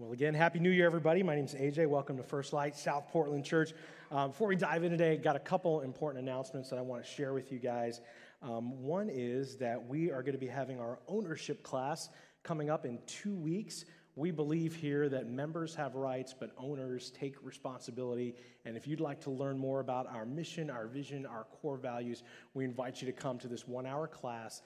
Well, again, Happy New Year, everybody. My name is AJ. Welcome to First Light South Portland Church. Before we dive in today, got a couple important announcements that I want to share with you guys. One is that we are going to be having our ownership class coming up in 2 weeks. We believe here that members have rights, but owners take responsibility. And if you'd like to learn more about our mission, our vision, our core values, we invite you to come to this one-hour class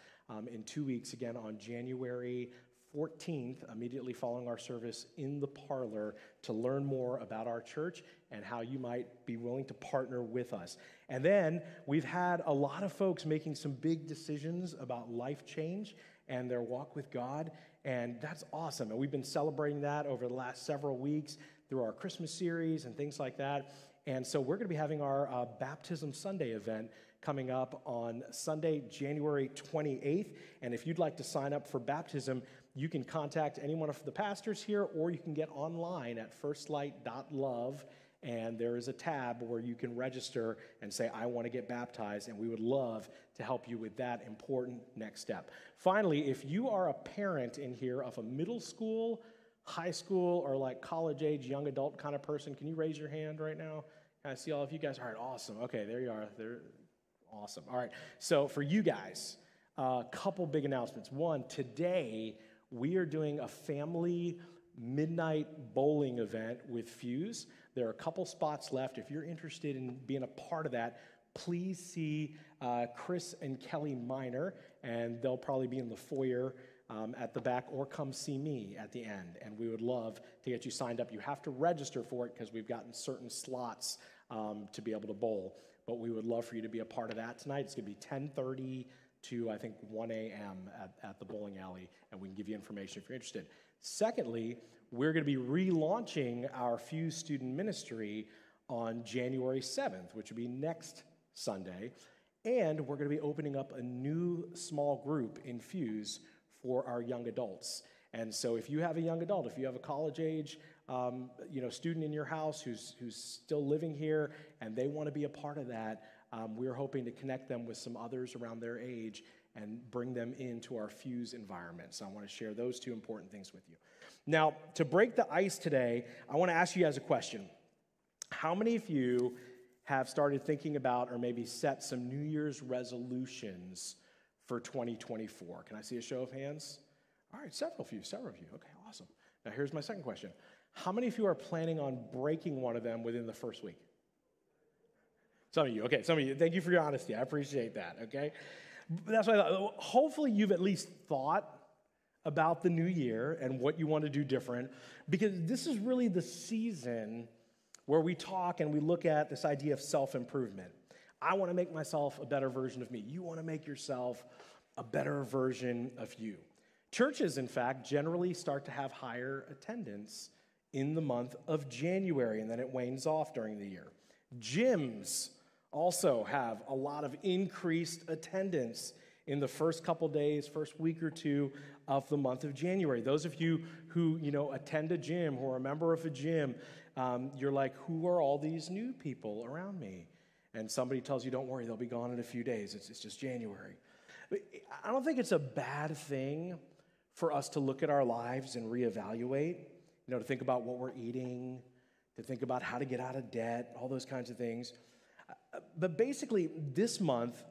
in 2 weeks, again, on January 14th, immediately following our service in the parlor, to learn more about our church and how you might be willing to partner with us. And then we've had a lot of folks making some big decisions about life change and their walk with God, and that's awesome. And we've been celebrating that over the last several weeks through our Christmas series and things like that. And so we're going to be having our Baptism Sunday event coming up on Sunday, January 28th. And if you'd like to sign up for baptism, you can contact any one of the pastors here, or you can get online at firstlight.love, and there is a tab where you can register and say, I want to get baptized, and we would love to help you with that important next step. Finally, if you are a parent in here of a middle school, high school, or like college-age, young adult kind of person, can you raise your hand right now? Can I see all of you guys? All right, awesome. Okay, there you are. They're awesome. All right, so for you guys, a couple big announcements. One, today we are doing a family midnight bowling event with Fuse. There are a couple spots left. If you're interested in being a part of that, please see Chris and Kelly Miner, and they'll probably be in the foyer at the back, or come see me at the end, and we would love to get you signed up. You have to register for it because we've gotten certain slots to be able to bowl, but we would love for you to be a part of that tonight. It's going to be 10:30 to, I think, 1 a.m. at the bowling alley, and we can give you information if you're interested. Secondly, we're going to be relaunching our Fuse Student Ministry on January 7th, which will be next Sunday, and we're going to be opening up a new small group in Fuse for our young adults. And so if you have a young adult, if you have a college-age student in your house who's still living here and they want to be a part of that, we're hoping to connect them with some others around their age and bring them into our Fuse environment. So I want to share those two important things with you. Now, to break the ice today, I want to ask you guys a question. How many of you have started thinking about or maybe set some New Year's resolutions for 2024? Can I see a show of hands? All right, several of you. Okay, awesome. Now, here's my second question. How many of you are planning on breaking one of them within the first week? Some of you, thank you for your honesty. I appreciate that, okay? That's what I thought. Hopefully you've at least thought about the new year and what you want to do different, because this is really the season where we talk and we look at this idea of self-improvement. I want to make myself a better version of me. You want to make yourself a better version of you. Churches, in fact, generally start to have higher attendance in the month of January, and then it wanes off during the year. Gyms also have a lot of increased attendance in the first couple days, first week or two of the month of January. Those of you who, attend a gym, who are a member of a gym, you're like, who are all these new people around me? And somebody tells you, don't worry, they'll be gone in a few days. It's just January. But I don't think it's a bad thing for us to look at our lives and reevaluate, to think about what we're eating, to think about how to get out of debt, all those kinds of things. But basically, this month,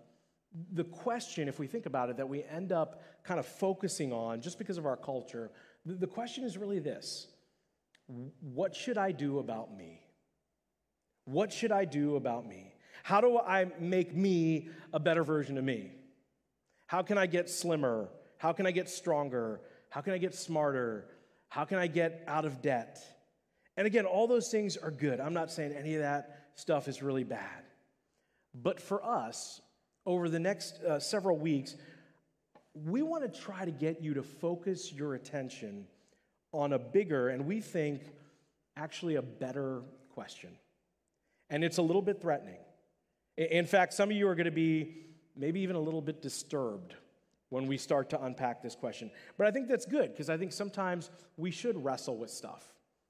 the question, if we think about it, that we end up kind of focusing on just because of our culture, the question is really this: what should I do about me? What should I do about me? How do I make me a better version of me? How can I get slimmer? How can I get stronger? How can I get smarter? How can I get out of debt? And again, all those things are good. I'm not saying any of that stuff is really bad. But for us, over the next several weeks, we want to try to get you to focus your attention on a bigger, and we think actually a better question. And it's a little bit threatening. In fact, some of you are going to be maybe even a little bit disturbed when we start to unpack this question. But I think that's good, because I think sometimes we should wrestle with stuff,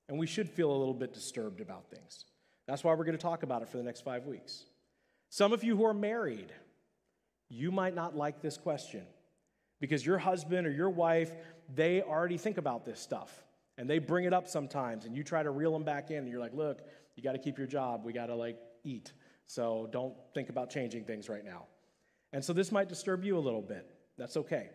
and we should feel a little bit disturbed about things. That's why we're going to talk about it for the next 5 weeks. Some of you who are married, you might not like this question because your husband or your wife, they already think about this stuff. And they bring it up sometimes, and you try to reel them back in, and you're like, look, you got to keep your job. We got to, eat. So don't think about changing things right now. And so this might disturb you a little bit. That's okay.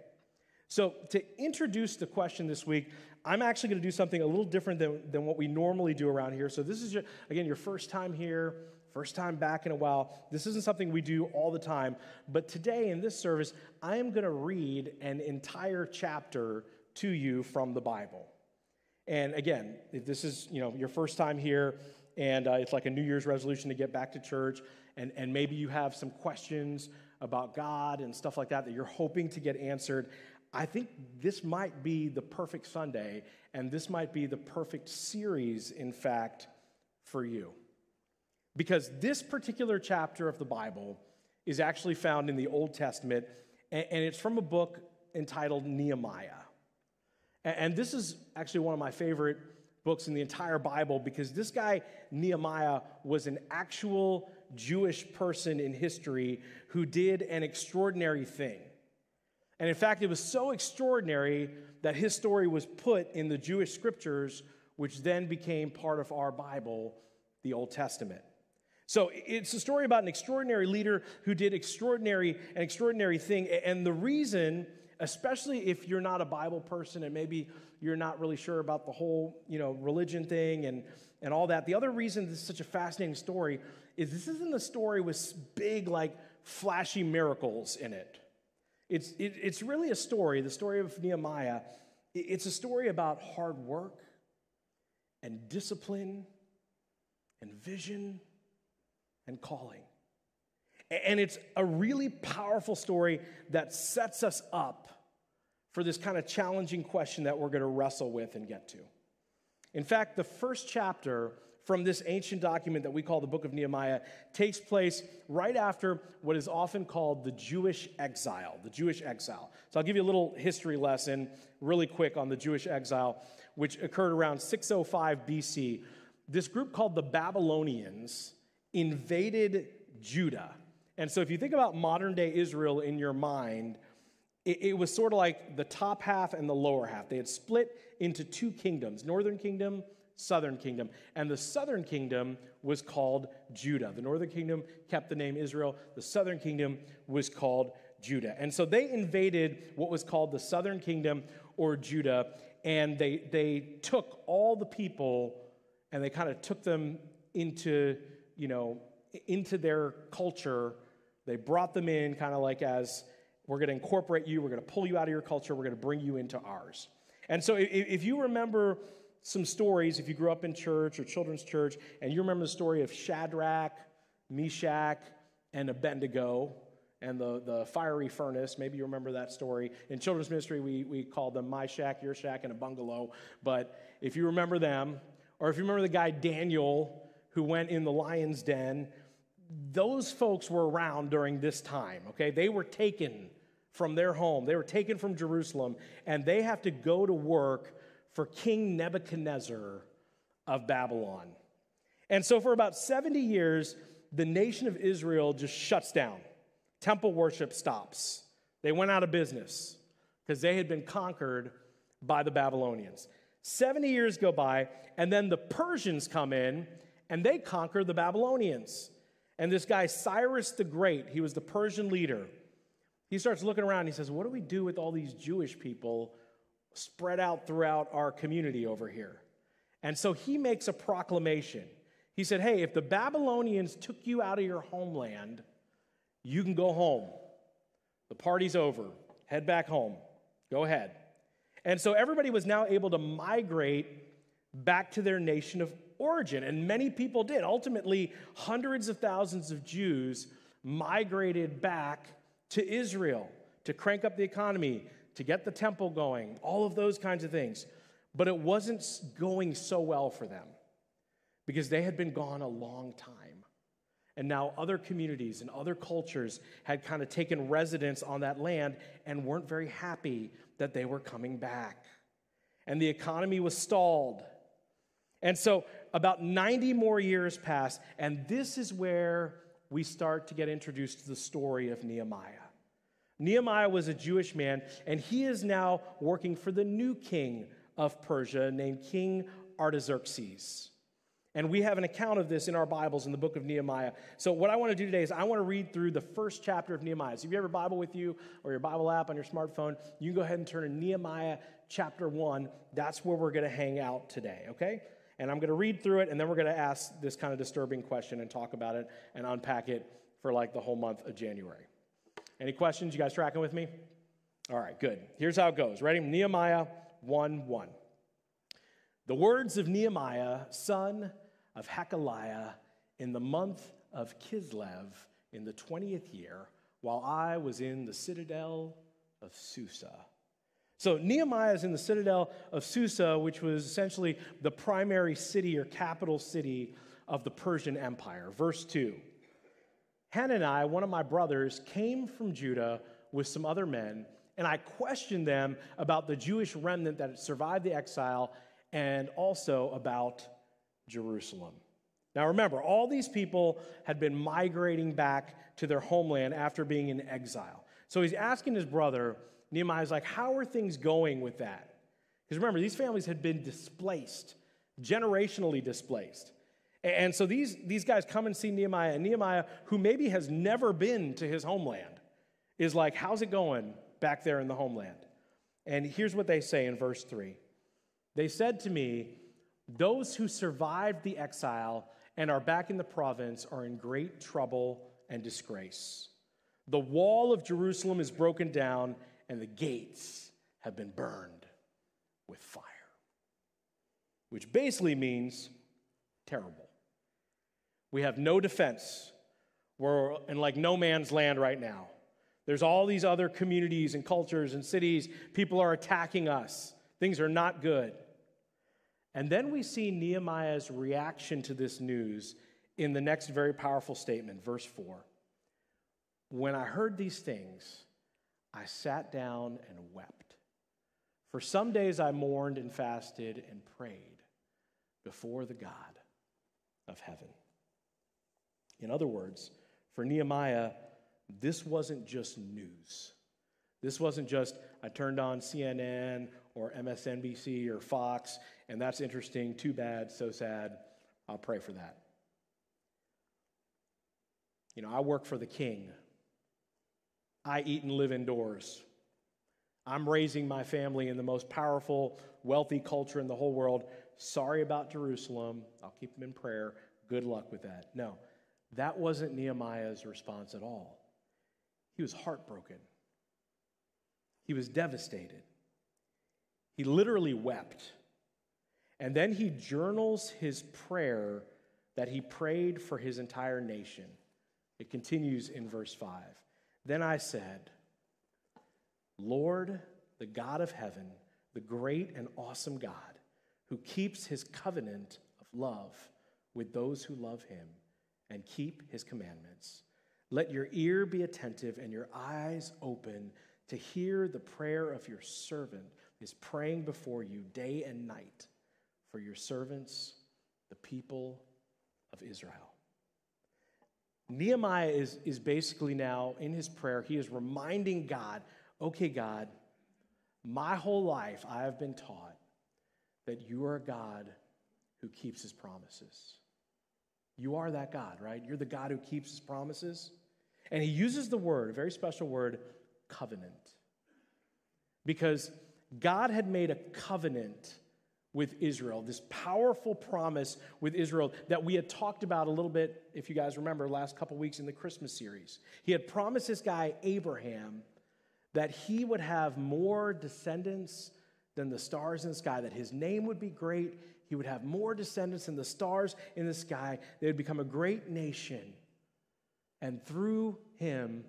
So to introduce the question this week, I'm actually going to do something a little different than what we normally do around here. So this is, your first time here, first time back in a while. This isn't something we do all the time. But today in this service, I am going to read an entire chapter to you from the Bible. And again, if this is, your first time here, and it's like a New Year's resolution to get back to church, and maybe you have some questions about God and stuff like that you're hoping to get answered, I think this might be the perfect Sunday, and this might be the perfect series, in fact, for you. Because this particular chapter of the Bible is actually found in the Old Testament, and it's from a book entitled Nehemiah. And this is actually one of my favorite books in the entire Bible, because this guy, Nehemiah, was an actual Jewish person in history who did an extraordinary thing. And in fact, it was so extraordinary that his story was put in the Jewish scriptures, which then became part of our Bible, the Old Testament. So it's a story about an extraordinary leader who did an extraordinary thing. And the reason, especially if you're not a Bible person and maybe you're not really sure about the whole, religion thing and all that. The other reason this is such a fascinating story is this isn't a story with big, flashy miracles in it. It's really a story, the story of Nehemiah. It's a story about hard work and discipline and vision and calling. And it's a really powerful story that sets us up for this kind of challenging question that we're going to wrestle with and get to. In fact, the first chapter from this ancient document that we call the Book of Nehemiah takes place right after what is often called the Jewish exile, So I'll give you a little history lesson really quick on the Jewish exile, which occurred around 605 BC. This group called the Babylonians invaded Judah. And so if you think about modern-day Israel in your mind, it was sort of like the top half and the lower half. They had split into two kingdoms, northern kingdom, southern kingdom. And the southern kingdom was called Judah. The northern kingdom kept the name Israel. The southern kingdom was called Judah. And so they invaded what was called the southern kingdom or Judah, and they took all the people and they kind of took them into their culture. They brought them in kind of as, we're going to incorporate you, we're going to pull you out of your culture, we're going to bring you into ours. And so if you remember some stories, if you grew up in church or children's church, and you remember the story of Shadrach, Meshach, and Abednego, and the fiery furnace, maybe you remember that story. In children's ministry, we called them my shack, your shack, and a bungalow. But if you remember them, or if you remember the guy Daniel, who went in the lion's den, those folks were around during this time, okay? They were taken from their home. They were taken from Jerusalem, and they have to go to work for King Nebuchadnezzar of Babylon. And so for about 70 years, the nation of Israel just shuts down. Temple worship stops. They went out of business because they had been conquered by the Babylonians. 70 years go by, and then the Persians come in, and they conquer the Babylonians. And this guy, Cyrus the Great, he was the Persian leader. He starts looking around and he says, what do we do with all these Jewish people spread out throughout our community over here? And so he makes a proclamation. He said, hey, if the Babylonians took you out of your homeland, you can go home. The party's over. Head back home. Go ahead. And so everybody was now able to migrate back to their nation of origin, and many people did. Ultimately, hundreds of thousands of Jews migrated back to Israel to crank up the economy, to get the temple going, all of those kinds of things. But it wasn't going so well for them because they had been gone a long time. And now other communities and other cultures had kind of taken residence on that land and weren't very happy that they were coming back. And the economy was stalled. And so about 90 more years pass, and this is where we start to get introduced to the story of Nehemiah. Nehemiah was a Jewish man, and he is now working for the new king of Persia named King Artaxerxes. And we have an account of this in our Bibles in the book of Nehemiah. So what I want to do today is I want to read through the first chapter of Nehemiah. So if you have your Bible with you or your Bible app on your smartphone, you can go ahead and turn to Nehemiah chapter 1. That's where we're going to hang out today, okay? And I'm going to read through it, and then we're going to ask this kind of disturbing question and talk about it and unpack it for like the whole month of January. Any questions? You guys tracking with me? All right, good. Here's how it goes. Ready? Nehemiah 1:1. The words of Nehemiah, son of Hacaliah, in the month of Kislev, in the 20th year, while I was in the citadel of Susa. So Nehemiah is in the citadel of Susa, which was essentially the primary city or capital city of the Persian Empire. Verse 2, Hanani, one of my brothers, came from Judah with some other men, and I questioned them about the Jewish remnant that had survived the exile and also about Jerusalem. Now remember, all these people had been migrating back to their homeland after being in exile. So he's asking his brother, Nehemiah's like, how are things going with that? Because remember, these families had been displaced, generationally displaced. And so these guys come and see Nehemiah, and Nehemiah, who maybe has never been to his homeland, is like, how's it going back there in the homeland? And here's what they say in verse 3. They said to me, those who survived the exile and are back in the province are in great trouble and disgrace. The wall of Jerusalem is broken down, and the gates have been burned with fire, which basically means terrible. We have no defense. We're in like no man's land right now. There's all these other communities and cultures and cities. People are attacking us. Things are not good. And then we see Nehemiah's reaction to this news in the next very powerful statement, verse 4. When I heard these things, I sat down and wept. For some days I mourned and fasted and prayed before the God of heaven. In other words, for Nehemiah, this wasn't just news. This wasn't just, I turned on CNN or MSNBC or Fox, and that's interesting, too bad, so sad, I'll pray for that. You know, I work for the king. I eat and live indoors. I'm raising my family in the most powerful, wealthy culture in the whole world. Sorry about Jerusalem. I'll keep them in prayer. Good luck with that. No, that wasn't Nehemiah's response at all. He was heartbroken. He was devastated. He literally wept. And then he journals his prayer that he prayed for his entire nation. It continues in verse 5. Then I said, Lord, the God of heaven, the great and awesome God, who keeps his covenant of love with those who love him and keep his commandments, let your ear be attentive and your eyes open to hear the prayer of your servant is praying before you day and night for your servants, the people of Israel. Nehemiah is basically now in his prayer, he is reminding God, okay, God, my whole life I have been taught that you are a God who keeps his promises. You are that God, right? You're the God who keeps his promises. And he uses the word, a very special word, covenant. Because God had made a covenant with Israel, this powerful promise with Israel that we had talked about a little bit, if you guys remember, last couple weeks in the Christmas series. He had promised this guy, Abraham, that he would have more descendants than the stars in the sky, that his name would be great, he would have more descendants than the stars in the sky, they would become a great nation, and through him,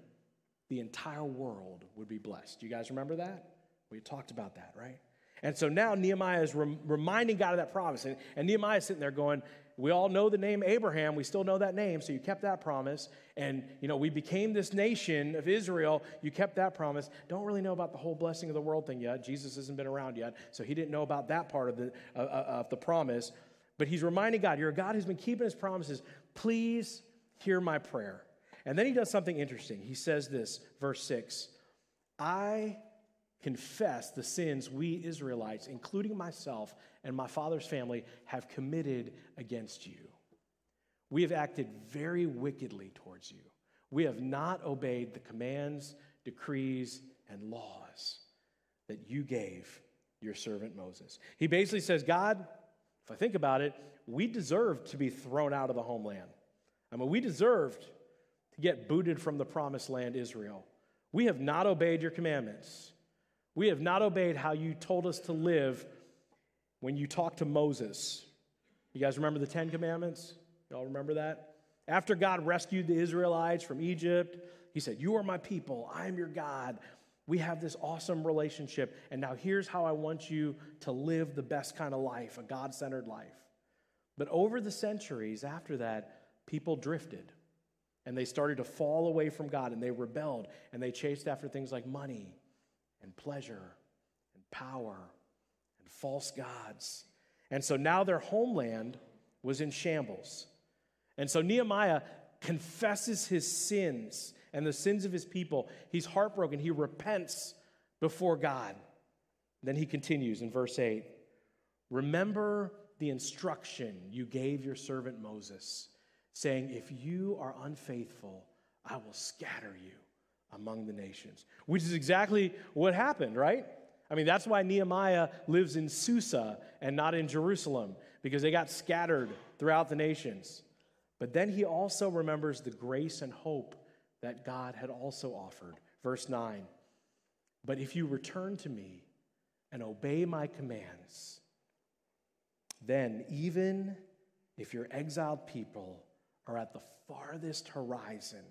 the entire world would be blessed. Do you guys remember that? We talked about that, right? And so now Nehemiah is reminding God of that promise. And Nehemiah is sitting there going, we all know the name Abraham. We still know that name, so you kept that promise. And, you know, we became this nation of Israel. You kept that promise. Don't really know about the whole blessing of the world thing yet. Jesus hasn't been around yet, so he didn't know about that part of the promise. But he's reminding God, you're a God who's been keeping his promises. Please hear my prayer. And then he does something interesting. He says this, verse 6, I confess the sins we Israelites, including myself and my father's family, have committed against you. We have acted very wickedly towards you. We have not obeyed the commands, decrees, and laws that you gave your servant Moses. He basically says, God, if I think about it, we deserved to be thrown out of the homeland. I mean, we deserved to get booted from the promised land, Israel. We have not obeyed your commandments. We have not obeyed how you told us to live when you talked to Moses. You guys remember the Ten Commandments? Y'all remember that? After God rescued the Israelites from Egypt, he said, you are my people. I am your God. We have this awesome relationship, and now here's how I want you to live the best kind of life, a God-centered life. But over the centuries after that, people drifted, and they started to fall away from God, and they rebelled, and they chased after things like money and pleasure and power and false gods. And so now their homeland was in shambles. And so Nehemiah confesses his sins and the sins of his people. He's heartbroken. He repents before God. Then he continues in verse 8. Remember the instruction you gave your servant Moses, saying, if you are unfaithful, I will scatter you among the nations. Which is exactly what happened, right? I mean, that's why Nehemiah lives in Susa and not in Jerusalem, because they got scattered throughout the nations. But then he also remembers the grace and hope that God had also offered. Verse 9, but if you return to me and obey my commands, then even if your exiled people are at the farthest horizon,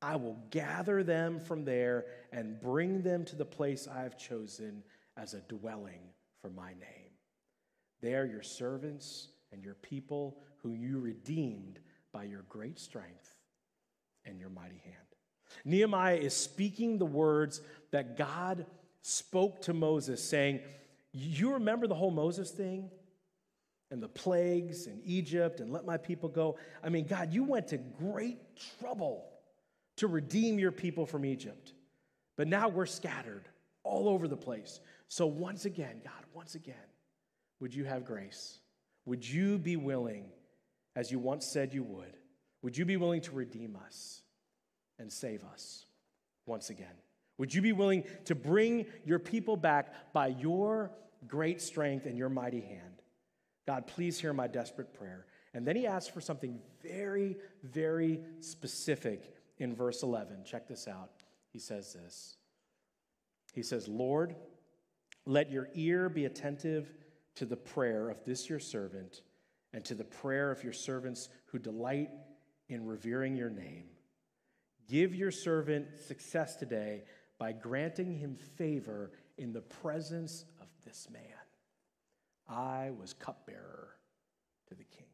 I will gather them from there and bring them to the place I have chosen as a dwelling for my name. They are your servants and your people who you redeemed by your great strength and your mighty hand. Nehemiah is speaking the words that God spoke to Moses, saying, you remember the whole Moses thing and the plagues and Egypt and let my people go? I mean, God, you went to great trouble to redeem your people from Egypt, but now we're scattered all over the place. So once again, God, once again, would you have grace? Would you be willing, as you once said you would you be willing to redeem us and save us once again? Would you be willing to bring your people back by your great strength and your mighty hand? God, please hear my desperate prayer. And then he asks for something very, very specific in verse 11. Check this out. He says this. He says, Lord, let your ear be attentive to the prayer of this your servant and to the prayer of your servants who delight in revering your name. Give your servant success today by granting him favor in the presence of this man. I was cupbearer to the king.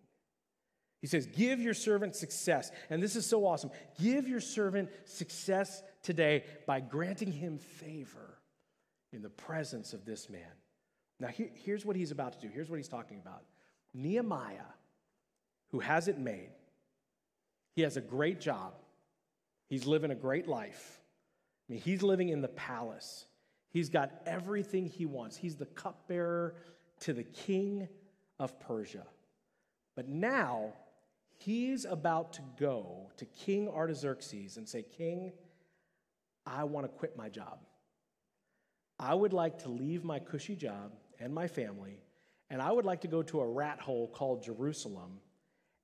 He says, give your servant success. And this is so awesome. Give your servant success today by granting him favor in the presence of this man. Now, here's what he's about to do. Here's what he's talking about. Nehemiah, who has it made, he has a great job. He's living a great life. I mean, he's living in the palace. He's got everything he wants. He's the cupbearer to the king of Persia. But now he's about to go to King Artaxerxes and say, King, I want to quit my job. I would like to leave my cushy job and my family, and I would like to go to a rat hole called Jerusalem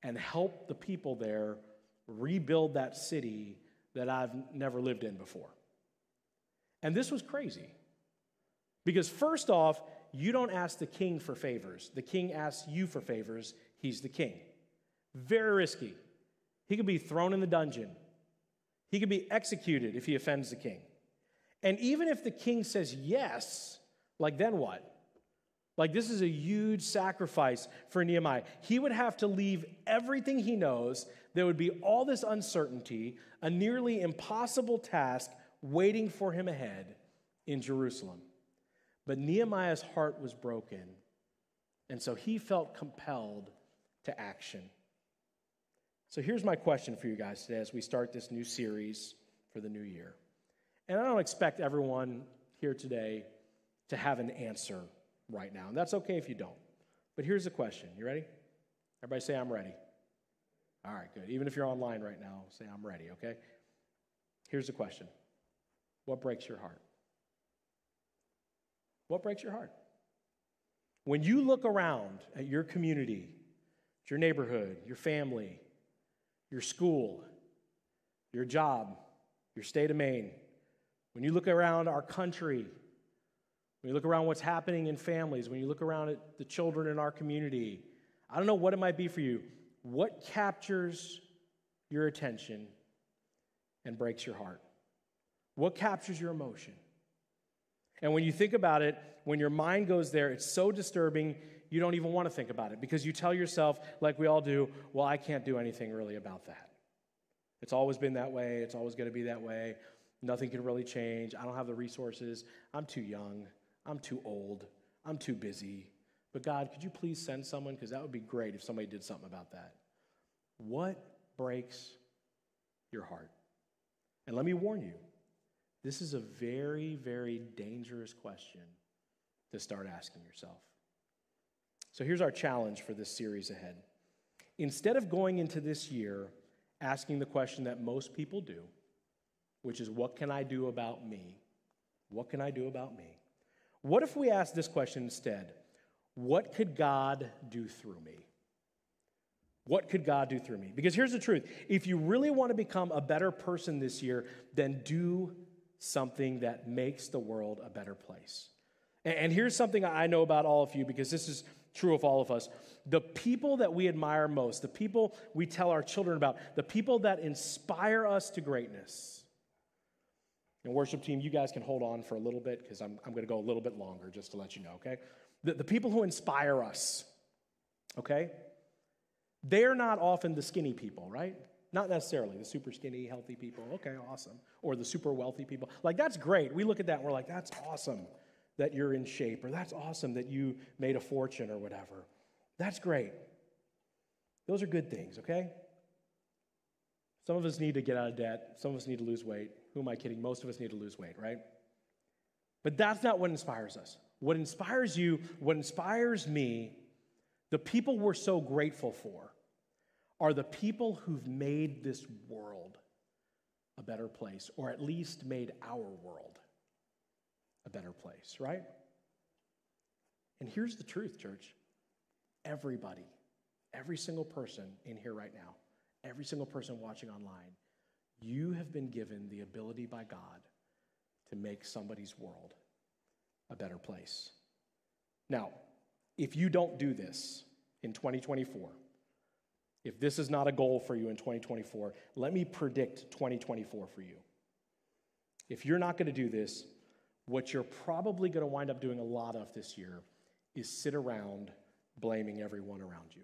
and help the people there rebuild that city that I've never lived in before. And this was crazy. Because first off, you don't ask the king for favors. The king asks you for favors. He's the king. Very risky. He could be thrown in the dungeon. He could be executed if he offends the king. And even if the king says yes, like then what? Like this is a huge sacrifice for Nehemiah. He would have to leave everything he knows. There would be all this uncertainty, a nearly impossible task waiting for him ahead in Jerusalem. But Nehemiah's heart was broken, and so he felt compelled to action. So here's my question for you guys today as we start this new series for the new year. And I don't expect everyone here today to have an answer right now. And that's okay if you don't. But here's the question. You ready? Everybody say, I'm ready. All right, good. Even if you're online right now, say, I'm ready, okay? Here's the question. What breaks your heart? What breaks your heart? When you look around at your community, your neighborhood, your family, your school, your job, your state of Maine, when you look around our country, when you look around what's happening in families, when you look around at the children in our community, I don't know what it might be for you. What captures your attention and breaks your heart? What captures your emotion? And when you think about it, when your mind goes there, it's so disturbing, you don't even want to think about it because you tell yourself, like we all do, well, I can't do anything really about that. It's always been that way. It's always going to be that way. Nothing can really change. I don't have the resources. I'm too young. I'm too old. I'm too busy. But God, could you please send someone? Because that would be great if somebody did something about that. What breaks your heart? And let me warn you, this is a very, very dangerous question to start asking yourself. So here's our challenge for this series ahead. Instead of going into this year asking the question that most people do, which is, what can I do about me? What can I do about me? What if we ask this question instead? What could God do through me? What could God do through me? Because here's the truth. If you really want to become a better person this year, then do something that makes the world a better place. And here's something I know about all of you, because this is true of all of us. The people that we admire most, the people we tell our children about, the people that inspire us to greatness. And worship team, you guys can hold on for a little bit, because I'm going to go a little bit longer just to let you know, okay? The people who inspire us, okay? They're not often the skinny people, right? Not necessarily the super skinny, healthy people. Okay, awesome. Or the super wealthy people. Like, that's great. We look at that and we're like, that's awesome that you're in shape, or that's awesome that you made a fortune or whatever. That's great. Those are good things, okay? Some of us need to get out of debt. Some of us need to lose weight. Who am I kidding? Most of us need to lose weight, right? But that's not what inspires us. What inspires you, what inspires me, the people we're so grateful for are the people who've made this world a better place, or at least made our world a better place, right? And here's the truth, church. Everybody, every single person in here right now, every single person watching online, you have been given the ability by God to make somebody's world a better place. Now, if you don't do this in 2024, if this is not a goal for you in 2024, let me predict 2024 for you. If you're not going to do this, what you're probably going to wind up doing a lot of this year is sit around blaming everyone around you.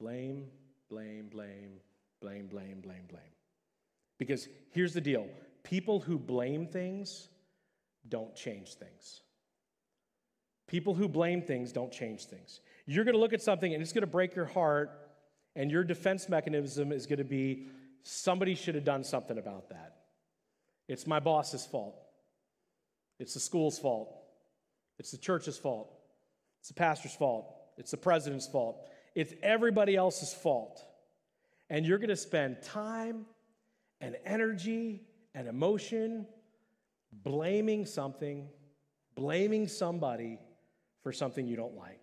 Blame, blame, blame, blame, blame, blame, blame. Because here's the deal. People who blame things don't change things. People who blame things don't change things. You're going to look at something and it's going to break your heart, and your defense mechanism is going to be, somebody should have done something about that. It's my boss's fault. It's the school's fault. It's the church's fault. It's the pastor's fault. It's the president's fault. It's everybody else's fault. And you're going to spend time and energy and emotion blaming something, blaming somebody for something you don't like.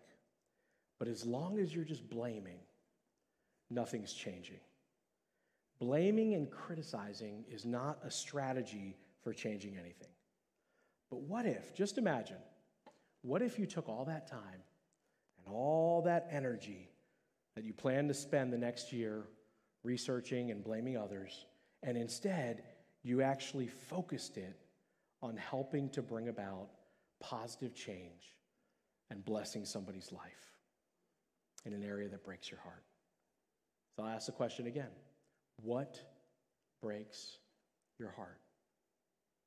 But as long as you're just blaming, nothing's changing. Blaming and criticizing is not a strategy for changing anything. But what if, just imagine, what if you took all that time and all that energy that you plan to spend the next year researching and blaming others, and instead you actually focused it on helping to bring about positive change and blessing somebody's life in an area that breaks your heart? So I'll ask the question again. What breaks your heart?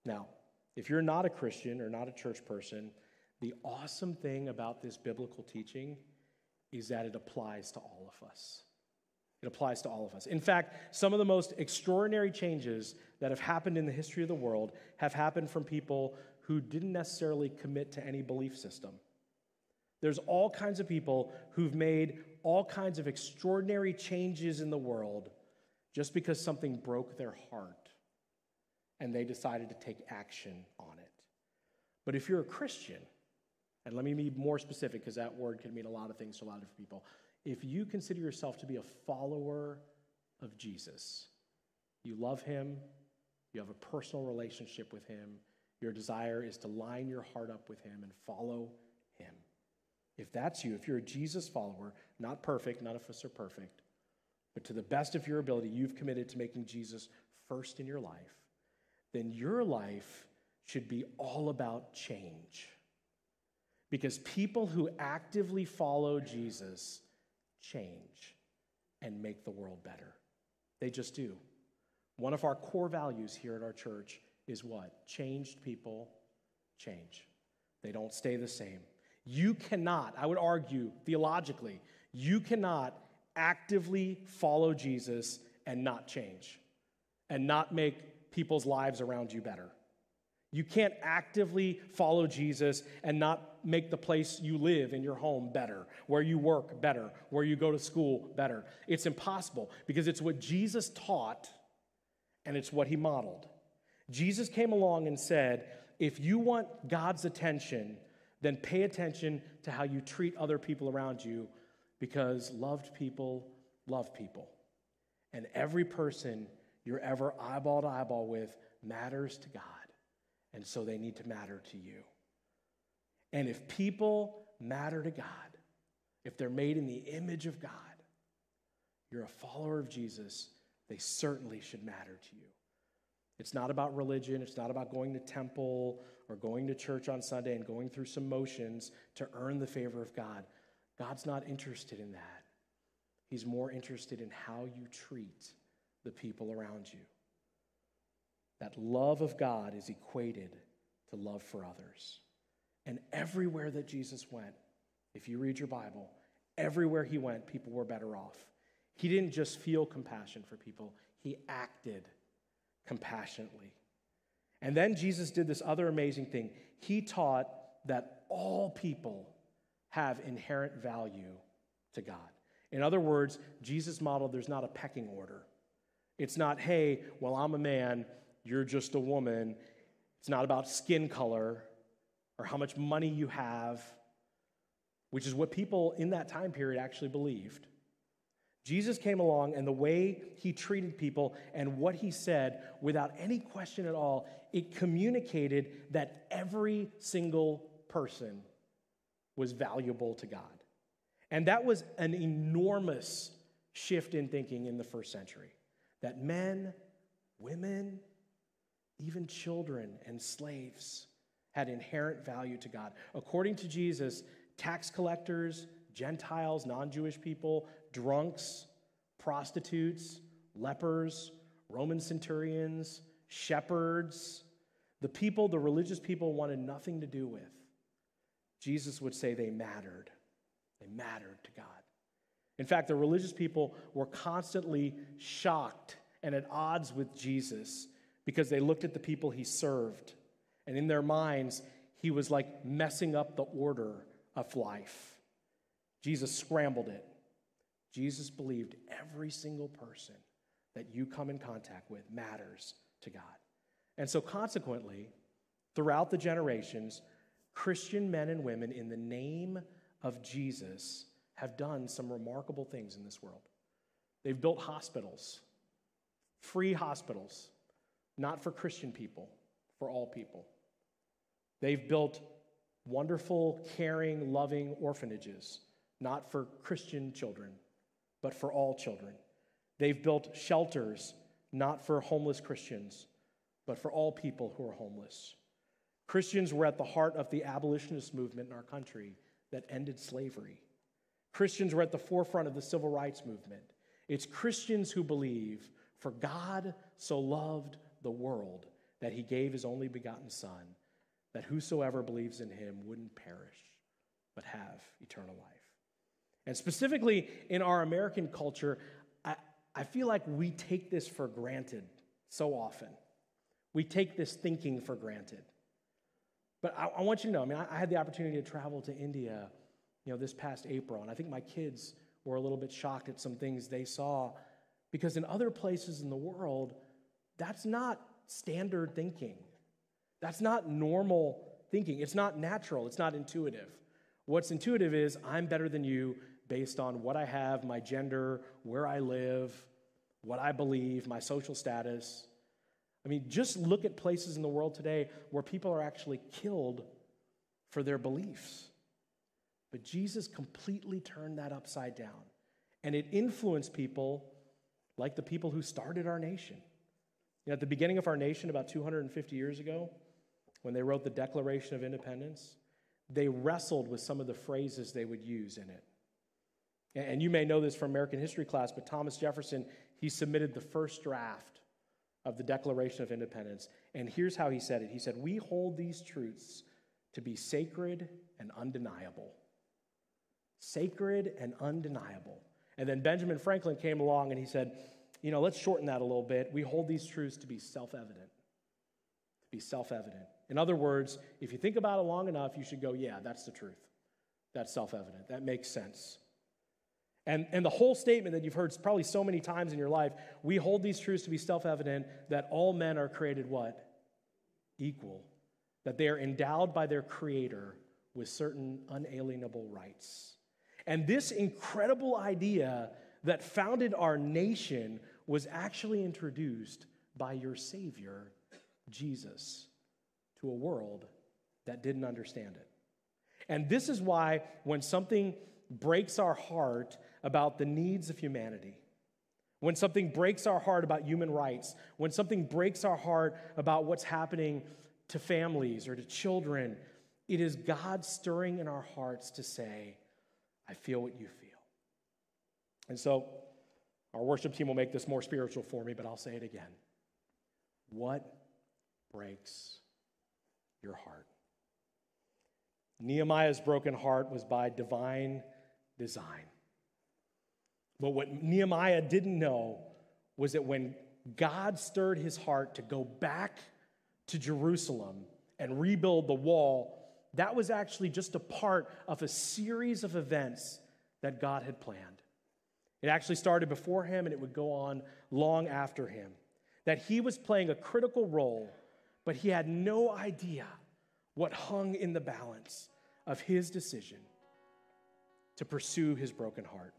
Now, if you're not a Christian or not a church person, the awesome thing about this biblical teaching is that it applies to all of us. It applies to all of us. In fact, some of the most extraordinary changes that have happened in the history of the world have happened from people who didn't necessarily commit to any belief system. There's all kinds of people who've made all kinds of extraordinary changes in the world just because something broke their heart and they decided to take action on it. But if you're a Christian, and let me be more specific because that word can mean a lot of things to a lot of different people, if you consider yourself to be a follower of Jesus, you love him, you have a personal relationship with him, your desire is to line your heart up with him and follow him. If that's you, if you're a Jesus follower, not perfect, none of us are perfect, but to the best of your ability, you've committed to making Jesus first in your life, then your life should be all about change. Because people who actively follow Jesus change and make the world better. They just do. One of our core values here at our church is what? Changed people change. They don't stay the same. You cannot, I would argue theologically, you cannot actively follow Jesus and not change and not make people's lives around you better. You can't actively follow Jesus and not make the place you live in your home better, where you work better, where you go to school better. It's impossible because it's what Jesus taught and it's what he modeled. Jesus came along and said, if you want God's attention, then pay attention to how you treat other people around you, because loved people love people. And every person you're ever eyeball to eyeball with matters to God. And so they need to matter to you. And if people matter to God, if they're made in the image of God, you're a follower of Jesus, they certainly should matter to you. It's not about religion. It's not about going to temple or going to church on Sunday and going through some motions to earn the favor of God. God's not interested in that. He's more interested in how you treat the people around you. That love of God is equated to love for others. And everywhere that Jesus went, if you read your Bible, everywhere he went, people were better off. He didn't just feel compassion for people. He acted compassionately. And then Jesus did this other amazing thing. He taught that all people have inherent value to God. In other words, Jesus modeled there's not a pecking order. It's not, hey, well, I'm a man, you're just a woman. It's not about skin color or how much money you have, which is what people in that time period actually believed. Jesus came along, and the way he treated people and what he said, without any question at all, it communicated that every single person was valuable to God. And that was an enormous shift in thinking in the first century, that men, women, even children and slaves had inherent value to God. According to Jesus, tax collectors, Gentiles, non-Jewish people, drunks, prostitutes, lepers, Roman centurions, shepherds, the people, the religious people wanted nothing to do with. Jesus would say they mattered. They mattered to God. In fact, the religious people were constantly shocked and at odds with Jesus because they looked at the people he served. And in their minds, he was like messing up the order of life. Jesus scrambled it. Jesus believed every single person that you come in contact with matters to God. And so consequently, throughout the generations, Christian men and women in the name of Jesus have done some remarkable things in this world. They've built hospitals, free hospitals, not for Christian people, for all people. They've built wonderful, caring, loving orphanages, not for Christian children, but for all children. They've built shelters, not for homeless Christians, but for all people who are homeless. Christians were at the heart of the abolitionist movement in our country that ended slavery. Christians were at the forefront of the civil rights movement. It's Christians who believe, for God so loved the world that he gave his only begotten Son, that whosoever believes in him wouldn't perish, but have eternal life. And specifically in our American culture, I feel like we take this for granted so often. We take this thinking for granted. But I want you to know, I mean, I had the opportunity to travel to India, you know, this past April, and I think my kids were a little bit shocked at some things they saw, because in other places in the world, that's not standard thinking. That's not normal thinking. It's not natural. It's not intuitive. What's intuitive is I'm better than you based on what I have, my gender, where I live, what I believe, my social status. I mean, just look at places in the world today where people are actually killed for their beliefs. But Jesus completely turned that upside down. And it influenced people like the people who started our nation. You know, at the beginning of our nation, about 250 years ago, when they wrote the Declaration of Independence, they wrestled with some of the phrases they would use in it. And you may know this from American history class, but Thomas Jefferson, he submitted the first draft of the Declaration of Independence. And here's how he said it. He said, "We hold these truths to be sacred and undeniable." Sacred and undeniable. And then Benjamin Franklin came along and he said, you know, let's shorten that a little bit. We hold these truths to be self-evident. To be self-evident. In other words, if you think about it long enough, you should go, yeah, that's the truth. That's self-evident. That makes sense. And the whole statement that you've heard probably so many times in your life, we hold these truths to be self-evident, that all men are created what? Equal. That they are endowed by their Creator with certain unalienable rights. And this incredible idea that founded our nation was actually introduced by your Savior, Jesus, to a world that didn't understand it. And this is why when something breaks our heart about the needs of humanity, when something breaks our heart about human rights, when something breaks our heart about what's happening to families or to children, it is God stirring in our hearts to say, I feel what you feel. And so our worship team will make this more spiritual for me, but I'll say it again. What breaks your heart? Nehemiah's broken heart was by divine design. But what Nehemiah didn't know was that when God stirred his heart to go back to Jerusalem and rebuild the wall, that was actually just a part of a series of events that God had planned. It actually started before him, and it would go on long after him. That he was playing a critical role, but he had no idea what hung in the balance of his decision to pursue his broken heart.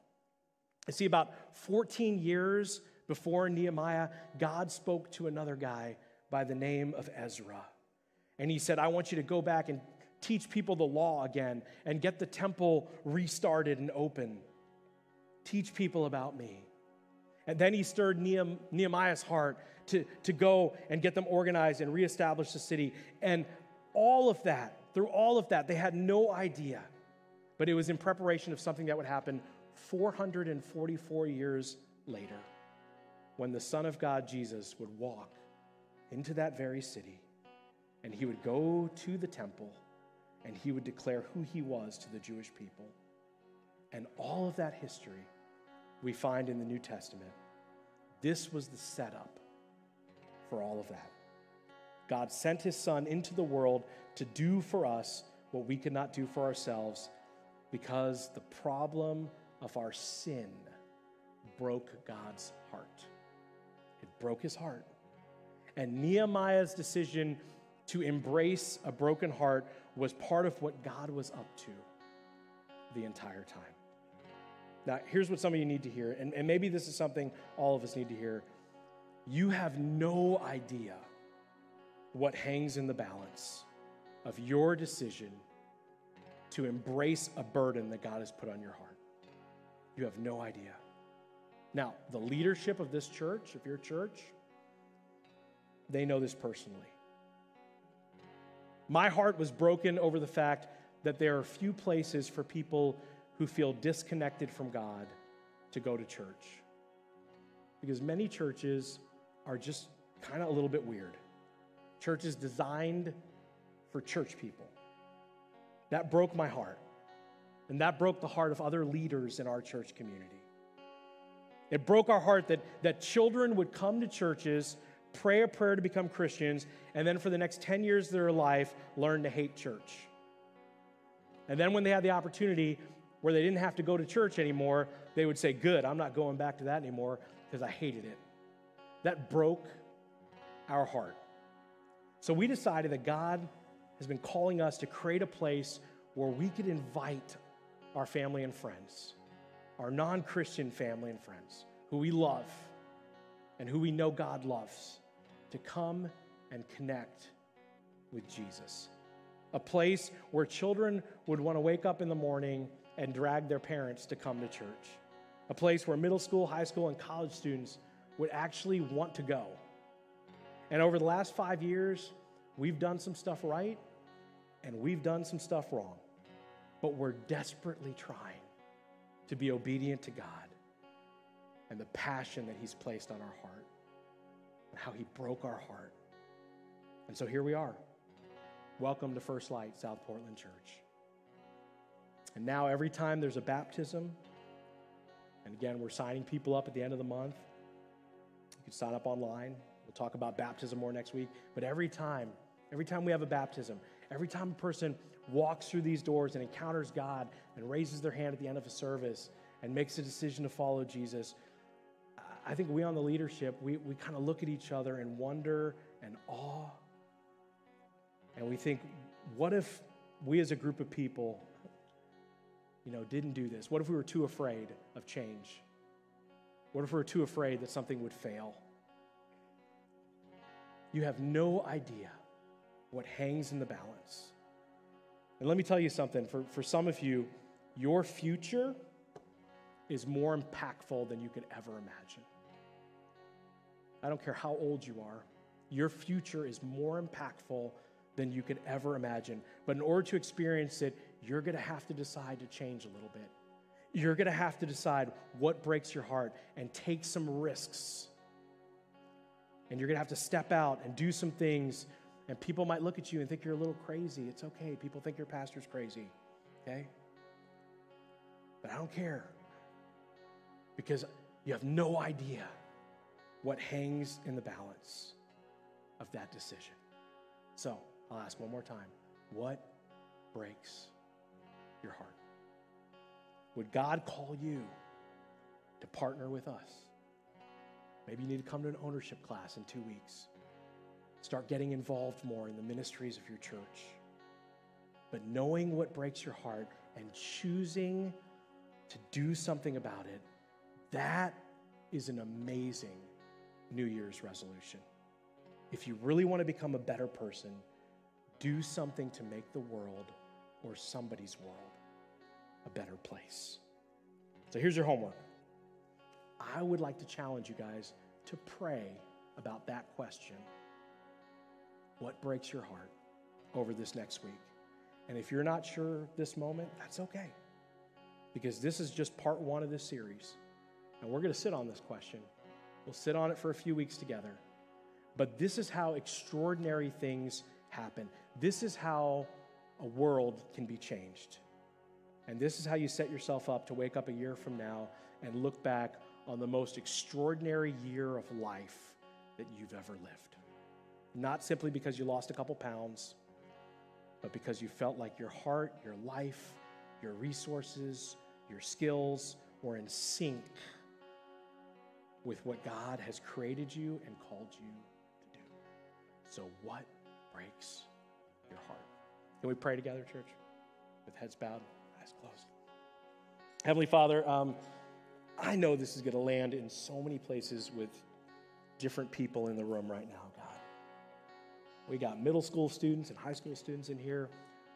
You see, about 14 years before Nehemiah, God spoke to another guy by the name of Ezra. And he said, I want you to go back and teach people the law again and get the temple restarted and open. Teach people about me. And then he stirred Nehemiah's heart to go and get them organized and reestablish the city. And all of that, through all of that, they had no idea. But it was in preparation of something that would happen 444 years later, when the Son of God, Jesus, would walk into that very city, and he would go to the temple, and he would declare who he was to the Jewish people. And all of that history we find in the New Testament. This was the setup for all of that. God sent his Son into the world to do for us what we could not do for ourselves, because the problem of our sin broke God's heart. It broke his heart. And Nehemiah's decision to embrace a broken heart was part of what God was up to the entire time. Now, here's what some of you need to hear, and maybe this is something all of us need to hear. You have no idea what hangs in the balance of your decision to embrace a burden that God has put on your heart. You have no idea. Now, the leadership of this church, of your church, they know this personally. My heart was broken over the fact that there are few places for people who feel disconnected from God to go to church. Because many churches are just kind of a little bit weird. Churches designed for church people. That broke my heart. And that broke the heart of other leaders in our church community. It broke our heart that children would come to churches pray a prayer to become Christians, and then for the next 10 years of their life, learn to hate church. And then when they had the opportunity where they didn't have to go to church anymore, they would say, good, I'm not going back to that anymore because I hated it. That broke our heart. So we decided that God has been calling us to create a place where we could invite our family and friends, our non-Christian family and friends, who we love and who we know God loves, to come and connect with Jesus. A place where children would want to wake up in the morning and drag their parents to come to church. A place where middle school, high school, and college students would actually want to go. And over the last 5 years, we've done some stuff right, and we've done some stuff wrong. But we're desperately trying to be obedient to God and the passion that he's placed on our heart and how he broke our heart. And so here we are. Welcome to First Light South Portland Church. And now every time there's a baptism, and again, we're signing people up at the end of the month. You can sign up online. We'll talk about baptism more next week. But every time we have a baptism, every time a person walks through these doors and encounters God and raises their hand at the end of a service and makes a decision to follow Jesus, I think we on the leadership, we kind of look at each other in wonder and awe. And we think, what if we as a group of people, didn't do this? What if we were too afraid of change? What if we were too afraid that something would fail? You have no idea what hangs in the balance. And let me tell you something. For some of you, your future is more impactful than you could ever imagine. I don't care how old you are. Your future is more impactful than you could ever imagine. But in order to experience it, you're going to have to decide to change a little bit. You're going to have to decide what breaks your heart and take some risks. And you're going to have to step out and do some things. And people might look at you and think you're a little crazy. It's okay. People think your pastor's crazy, okay? But I don't care, because you have no idea what hangs in the balance of that decision. So I'll ask one more time. What breaks your heart? Would God call you to partner with us? Maybe you need to come to an ownership class in 2 weeks. Start getting involved more in the ministries of your church. But knowing what breaks your heart and choosing to do something about it, that is an amazing New Year's resolution. If you really want to become a better person, do something to make the world or somebody's world a better place. So here's your homework. I would like to challenge you guys to pray about that question. What breaks your heart over this next week? And if you're not sure this moment, that's okay, because this is just part one of this series, and we're going to sit on this question. We'll sit on it for a few weeks together, but this is how extraordinary things happen. This is how a world can be changed, and this is how you set yourself up to wake up a year from now and look back on the most extraordinary year of life that you've ever lived. Not simply because you lost a couple pounds, but because you felt like your heart, your life, your resources, your skills were in sync with what God has created you and called you to do. So what breaks your heart? Can we pray together, church? With heads bowed, eyes closed. Heavenly Father, I know this is going to land in so many places with different people in the room right now, God. We got middle school students and high school students in here.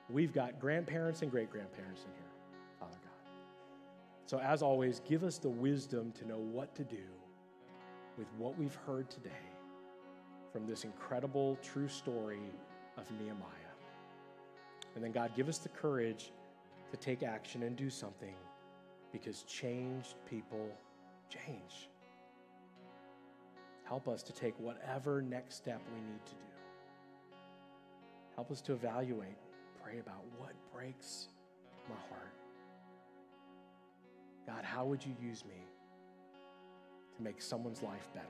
We've got grandparents and great-grandparents in here, Father God. So as always, give us the wisdom to know what to do with what we've heard today from this incredible true story of Nehemiah. And then God, give us the courage to take action and do something, because changed people change. Help us to take whatever next step we need to do. Help us to evaluate, pray about what breaks my heart. God, how would you use me to make someone's life better?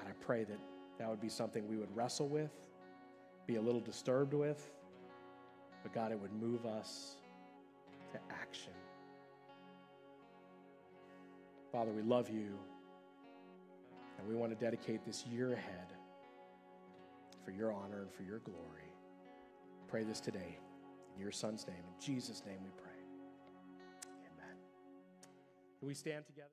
God, I pray that that would be something we would wrestle with, be a little disturbed with, but God, it would move us to action. Father, we love you, and we want to dedicate this year ahead for your honor and for your glory. Pray this today in your Son's name. In Jesus' name we pray. Amen. Can we stand together?